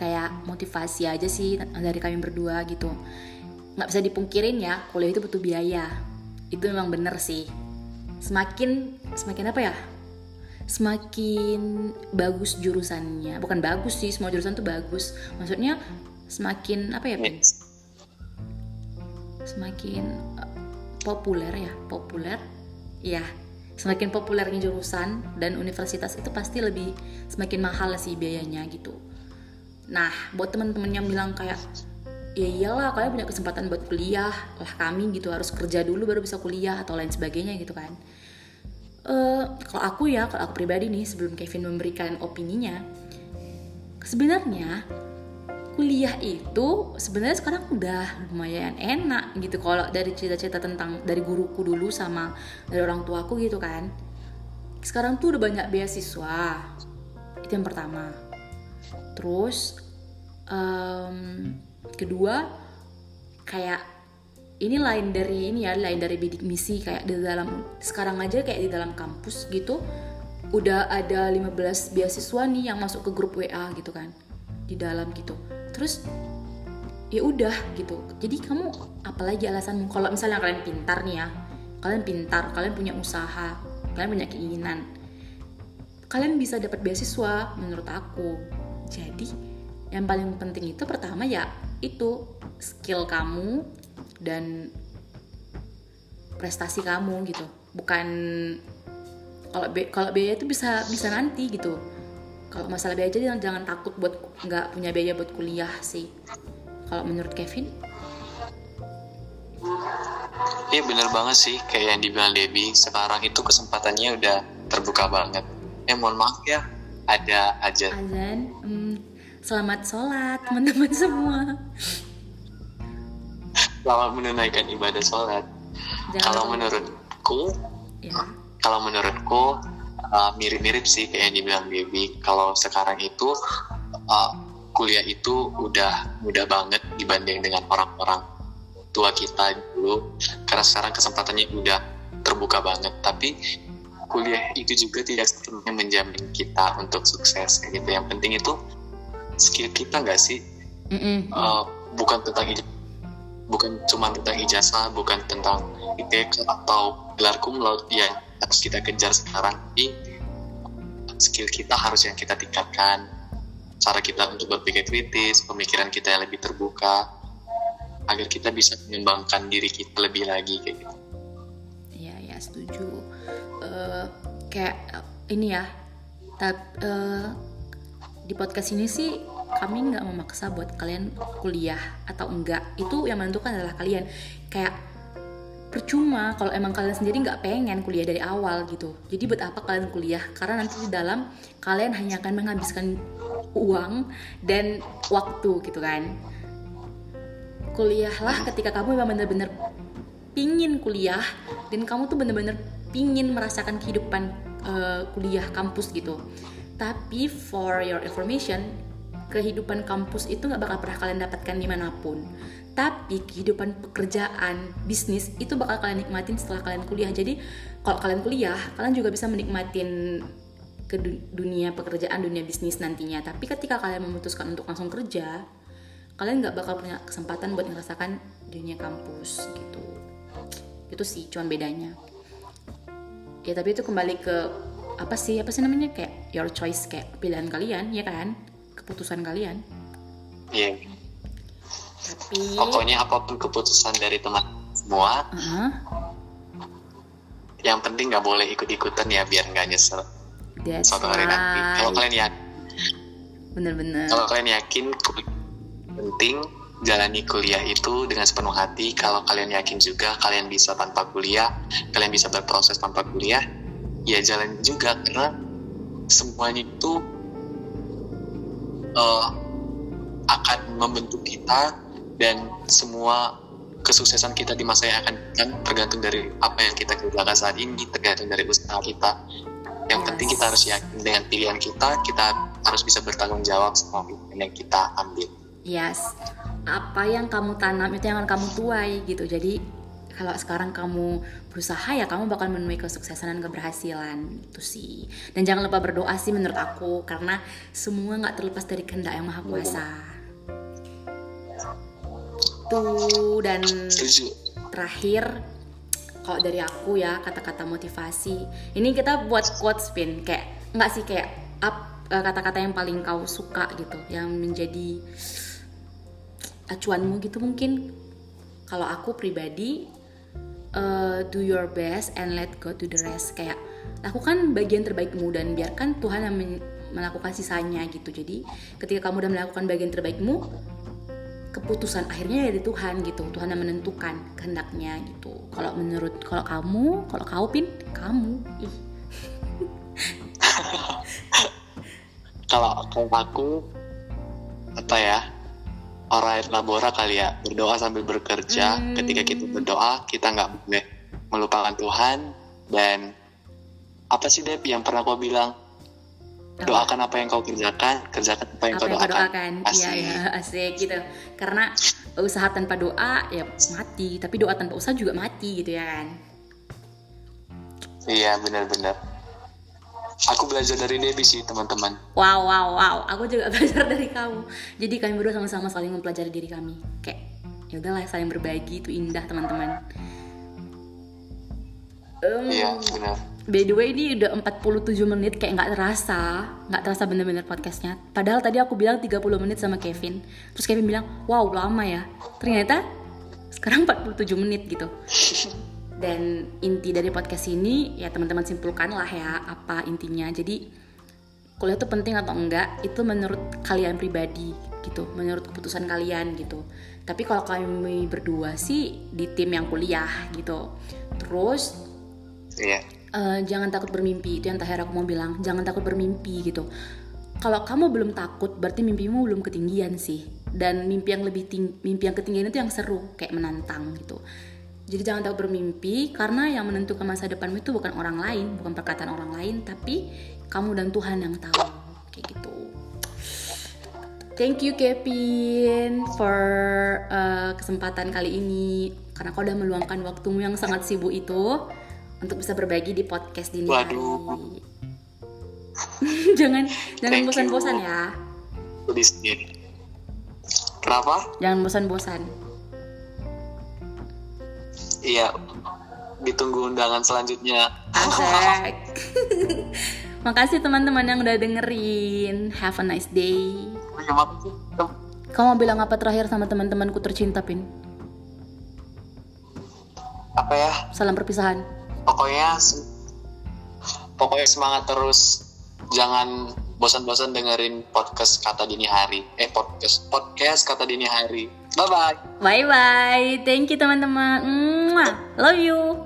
kayak motivasi aja sih dari kami berdua gitu. Nggak bisa dipungkirin ya, kuliah itu butuh biaya, itu memang bener sih. Semakin apa ya, semakin bagus jurusannya, bukan bagus sih, semua jurusan tuh bagus, maksudnya semakin apa ya, semakin populer ya semakin populernya jurusan dan universitas itu pasti lebih semakin mahal sih biayanya gitu. Nah buat teman-teman yang bilang kayak ya iyalah kalian punya kesempatan buat kuliah lah, kami gitu harus kerja dulu baru bisa kuliah atau lain sebagainya gitu kan. Kalau aku pribadi nih, sebelum Kevin memberikan opininya, sebenarnya kuliah itu sebenarnya sekarang udah lumayan enak gitu, kalau dari cerita-cerita dari guruku dulu sama dari orang tuaku gitu kan. Sekarang tuh udah banyak beasiswa, itu yang pertama. Terus kedua, kayak ini lain dari bidik misi, kayak di dalam sekarang aja kayak di dalam kampus gitu udah ada 15 beasiswa nih yang masuk ke grup WA gitu kan di dalam gitu. Terus ya udah gitu, jadi kamu apalagi alasanmu. Kalau misalnya kalian pintar, kalian punya usaha, kalian punya keinginan, kalian bisa dapat beasiswa menurut aku. Jadi yang paling penting itu pertama ya itu skill kamu dan prestasi kamu gitu. Bukan kalau biaya itu bisa nanti gitu. Kalau masalah biaya aja jangan takut buat nggak punya biaya buat kuliah sih. Kalau menurut Kevin? Iya benar banget sih kayak yang dibilang Debbie. Sekarang itu kesempatannya udah terbuka banget. Mohon maaf ya ada aja. Azan. Selamat sholat teman-teman semua. Selamat menunaikan ibadah sholat. Kalau menurutku, ya. Mirip-mirip sih kayak yang dibilang Baby. Kalau sekarang itu kuliah itu udah mudah banget dibanding dengan orang-orang tua kita dulu. Karena sekarang kesempatannya udah terbuka banget. Tapi kuliah itu juga tidak menjamin kita untuk sukses kayak gitu. Yang penting itu skill kita nggak sih, bukan cuma tentang ijazah, bukan tentang ITK atau gelar cum laude yang harus kita kejar sekarang, tapi skill kita harus yang kita tingkatkan, cara kita untuk berpikir kritis, pemikiran kita yang lebih terbuka, agar kita bisa mengembangkan diri kita lebih lagi kayak gitu. Iya setuju. Di podcast ini sih kami nggak memaksa buat kalian kuliah atau enggak, itu yang menentukan adalah kalian. Kayak percuma kalau emang kalian sendiri nggak pengen kuliah dari awal gitu, jadi buat apa kalian kuliah? Karena nanti di dalam kalian hanya akan menghabiskan uang dan waktu gitu kan. Kuliahlah ketika kamu memang benar-benar pingin kuliah dan kamu tuh benar-benar pingin merasakan kehidupan kuliah kampus gitu. Tapi for your information, kehidupan kampus itu gak bakal pernah kalian dapatkan dimanapun. Tapi kehidupan pekerjaan, bisnis, itu bakal kalian nikmatin setelah kalian kuliah. Jadi kalau kalian kuliah, kalian juga bisa menikmatin ke dunia pekerjaan, dunia bisnis nantinya. Tapi ketika kalian memutuskan untuk langsung kerja, kalian gak bakal punya kesempatan buat ngerasakan dunia kampus gitu. Itu sih cuman bedanya. Ya tapi itu kembali ke apa sih namanya, kayak your choice, kayak pilihan kalian, ya kan, keputusan kalian. Iya. Tapi pokoknya apapun keputusan dari teman semua, yang penting nggak boleh ikut-ikutan ya, biar nggak nyesel suatu hari nanti. Kalau kalian yakin, bener-bener. Kalau kalian yakin penting, jalani kuliah itu dengan sepenuh hati. Kalau kalian yakin juga kalian bisa tanpa kuliah, kalian bisa berproses tanpa kuliah, ya jalani juga, karena semuanya itu akan membentuk kita, dan semua kesuksesan kita di masa yang akan datang tergantung dari apa yang kita kerjakan saat ini, tergantung dari usaha kita. Yang penting kita harus yakin dengan pilihan kita, kita harus bisa bertanggung jawab sama pilihan yang kita ambil. Apa yang kamu tanam itu yang akan kamu tuai gitu. Jadi kalau sekarang kamu berusaha ya kamu bakal menemui kesuksesan dan keberhasilan itu sih. Dan jangan lupa berdoa sih menurut aku, karena semua nggak terlepas dari kehendak yang Maha Kuasa. Tuh, dan terakhir kalau dari aku ya, kata-kata motivasi. Ini kita buat quote spin kayak nggak sih, kayak kata-kata yang paling kau suka gitu, yang menjadi acuanmu gitu mungkin. Kalau aku pribadi, do your best and let God do the rest. Kayak lakukan bagian terbaikmu dan biarkan Tuhan yang melakukan sisanya gitu. Jadi ketika kamu udah melakukan bagian terbaikmu, keputusan akhirnya dari Tuhan gitu. Tuhan yang menentukan kehendaknya gitu. Kalau kamu, kalau kau Pin, kamu. Kalau aku apa ya? Alright, labora kali ya, berdoa sambil bekerja. Ketika kita berdoa, kita nggak boleh melupakan Tuhan. Dan apa sih Deb yang pernah kau bilang? Doakan apa yang kau kerjakan, kerjakan apa yang kau doakan. Asik gitu. Karena usaha tanpa doa ya mati, tapi doa tanpa usaha juga mati gitu ya kan. Iya, benar-benar. Aku belajar dari Debbie sih, teman-teman. Wow. Aku juga belajar dari kamu. Jadi kami berdua sama-sama saling mempelajari diri kami. Kayak ya udahlah, saling berbagi itu indah, teman-teman. Iya, benar. By the way, ini udah 47 menit, kayak enggak terasa bener-bener podcastnya. Padahal tadi aku bilang 30 menit sama Kevin. Terus Kevin bilang, "Wow, lama ya." Ternyata sekarang 47 menit gitu. Dan inti dari podcast ini ya teman-teman simpulkanlah ya apa intinya. Jadi kuliah itu penting atau enggak itu menurut kalian pribadi gitu, menurut keputusan kalian gitu. Tapi kalau kami berdua sih di tim yang kuliah gitu. Terus jangan takut bermimpi, itu yang terakhir aku mau bilang. Jangan takut bermimpi gitu. Kalau kamu belum takut berarti mimpimu belum ketinggian sih. Dan mimpi yang ketinggian itu yang seru, kayak menantang gitu. Jadi jangan takut bermimpi, karena yang menentukan masa depanmu itu bukan orang lain, bukan perkataan orang lain, tapi kamu dan Tuhan yang tahu. Kayak gitu. Thank you Kevin for kesempatan kali ini, karena kau udah meluangkan waktumu yang sangat sibuk itu untuk bisa berbagi di podcast Dini Hari. Jangan bosan-bosan ya. Kenapa? Jangan bosan-bosan. Iya, ditunggu undangan selanjutnya. Asik. Makasih teman-teman yang udah dengerin. Have a nice day. Kamu mau bilang apa terakhir sama teman-temanku tercinta, Pin? Apa ya? Salam perpisahan. Pokoknya semangat terus. Jangan bosan-bosan dengerin podcast Kata Dini Hari. Podcast Kata Dini Hari. Bye-bye. Thank you teman-teman. Mwah. Love you.